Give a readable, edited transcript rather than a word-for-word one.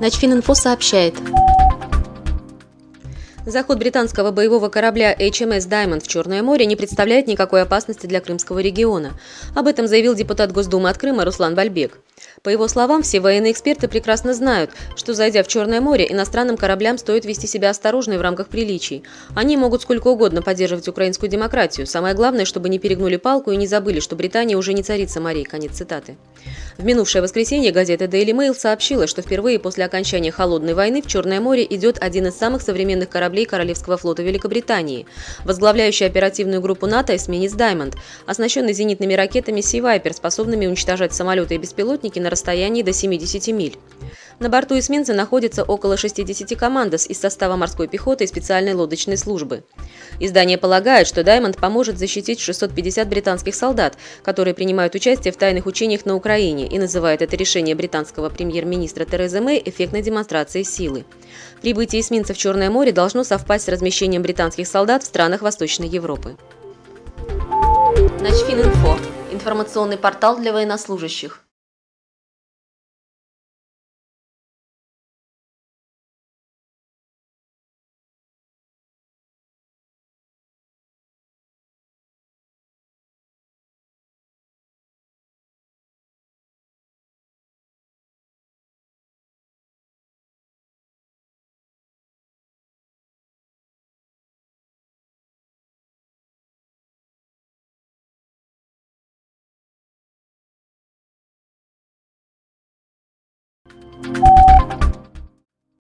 НачФин.Инфо сообщает. Заход британского боевого корабля HMS Diamond в Черное море не представляет никакой опасности для Крымского региона. Об этом заявил депутат Госдумы от Крыма Руслан Бальбек. По его словам, все военные эксперты прекрасно знают, что, зайдя в Черное море, иностранным кораблям стоит вести себя осторожно и в рамках приличий. Они могут сколько угодно поддерживать украинскую демократию. Самое главное, чтобы не перегнули палку и не забыли, что Британия уже не царица морей. Конец цитаты. В минувшее воскресенье газета Daily Mail сообщила, что впервые после окончания холодной войны в Черное море идет один из самых современных кораблей Королевского флота Великобритании, возглавляющий оперативную группу НАТО эсминец «Даймонд», оснащенный зенитными ракетами «Си Вайпер», способными уничтожать самолеты и беспилотники на расстоянии до 70 миль. На борту эсминца находится около 60 командос из состава морской пехоты и специальной лодочной службы. Издание полагает, что «Даймонд» поможет защитить 650 британских солдат, которые принимают участие в тайных учениях на Украине, и называет это решение британского премьер-министра Терезы Мэй эффектной демонстрацией силы. Прибытие эсминца в Черное море должно совпасть с размещением британских солдат в странах Восточной Европы. НачФин.Инфо – информационный портал для военнослужащих.